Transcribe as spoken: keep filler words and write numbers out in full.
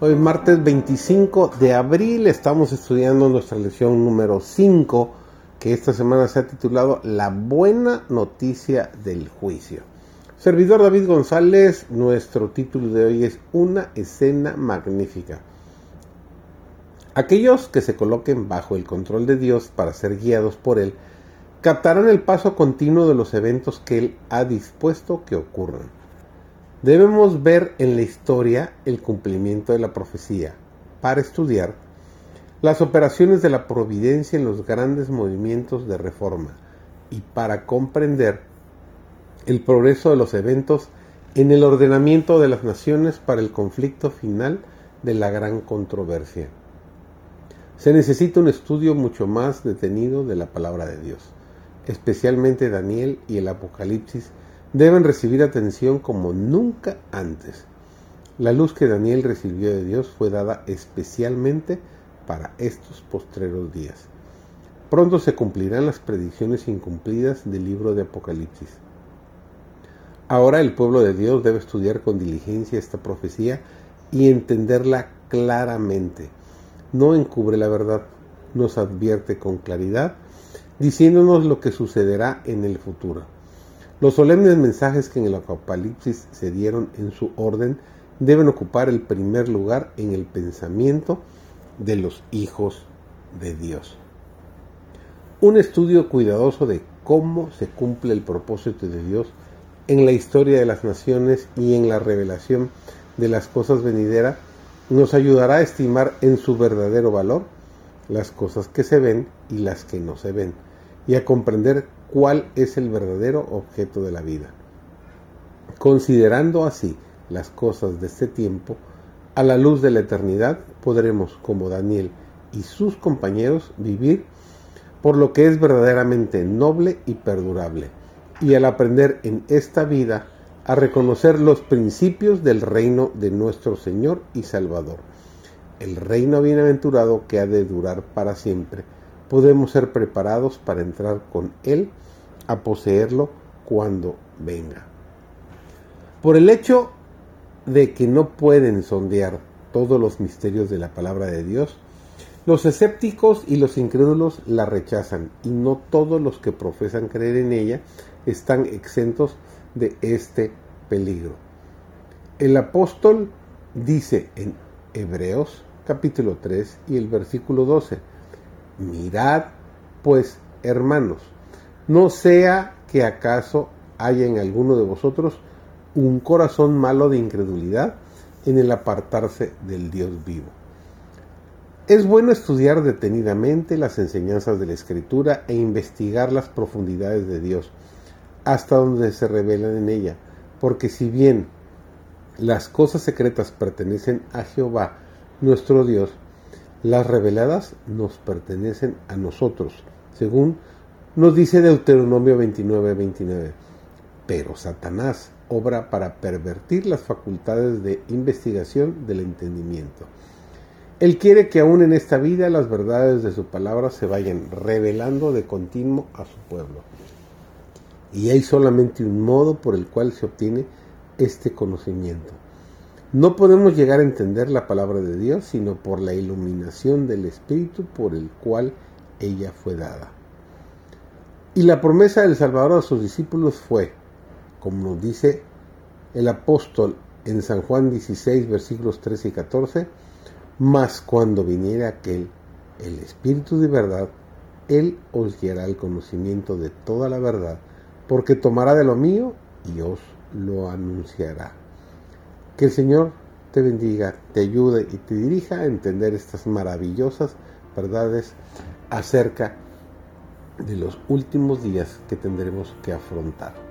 Hoy martes veinticinco de abril estamos estudiando nuestra lección número cinco, que esta semana se ha titulado La Buena Noticia del Juicio. Servidor David González, nuestro título de hoy es Una Escena Magnífica. Aquellos que se coloquen bajo el control de Dios para ser guiados por Él, captarán el paso continuo de los eventos que Él ha dispuesto que ocurran. Debemos ver en la historia el cumplimiento de la profecía para estudiar las operaciones de la providencia en los grandes movimientos de reforma y para comprender el progreso de los eventos en el ordenamiento de las naciones para el conflicto final de la gran controversia. Se necesita un estudio mucho más detenido de la palabra de Dios, especialmente Daniel y el Apocalipsis, deben recibir atención como nunca antes. La luz que Daniel recibió de Dios fue dada especialmente para estos postreros días. Pronto se cumplirán las predicciones incumplidas del libro de Apocalipsis. Ahora el pueblo de Dios debe estudiar con diligencia esta profecía y entenderla claramente. No encubre la verdad, nos advierte con claridad, diciéndonos lo que sucederá en el futuro. Los solemnes mensajes que en el Apocalipsis se dieron en su orden deben ocupar el primer lugar en el pensamiento de los hijos de Dios. Un estudio cuidadoso de cómo se cumple el propósito de Dios en la historia de las naciones y en la revelación de las cosas venideras nos ayudará a estimar en su verdadero valor las cosas que se ven y las que no se ven, y a comprender cuál es el verdadero objeto de la vida. Considerando así las cosas de este tiempo, a la luz de la eternidad podremos, como Daniel y sus compañeros, vivir por lo que es verdaderamente noble y perdurable, y al aprender en esta vida a reconocer los principios del reino de nuestro Señor y Salvador, el reino bienaventurado que ha de durar para siempre, podemos ser preparados para entrar con Él a poseerlo cuando venga. Por el hecho de que no pueden sondear todos los misterios de la palabra de Dios, los escépticos y los incrédulos la rechazan, y no todos los que profesan creer en ella están exentos de este peligro. El apóstol dice en Hebreos capítulo tres y el versículo doce, mirad, pues, hermanos, no sea que acaso haya en alguno de vosotros un corazón malo de incredulidad en el apartarse del Dios vivo. Es bueno estudiar detenidamente las enseñanzas de la Escritura e investigar las profundidades de Dios, hasta donde se revelan en ella, porque si bien las cosas secretas pertenecen a Jehová, nuestro Dios, las reveladas nos pertenecen a nosotros, según nos dice Deuteronomio veintinueve veintinueve. Pero Satanás obra para pervertir las facultades de investigación del entendimiento. Él quiere que aún en esta vida las verdades de su palabra se vayan revelando de continuo a su pueblo. Y hay solamente un modo por el cual se obtiene este conocimiento. No podemos llegar a entender la palabra de Dios, sino por la iluminación del Espíritu por el cual ella fue dada. Y la promesa del Salvador a sus discípulos fue, como nos dice el apóstol en San Juan dieciséis, versículos trece y catorce, mas cuando viniere aquel, el Espíritu de verdad, Él os guiará al conocimiento de toda la verdad, porque tomará de lo mío y os lo anunciará. Que el Señor te bendiga, te ayude y te dirija a entender estas maravillosas verdades acerca de los últimos días que tendremos que afrontar.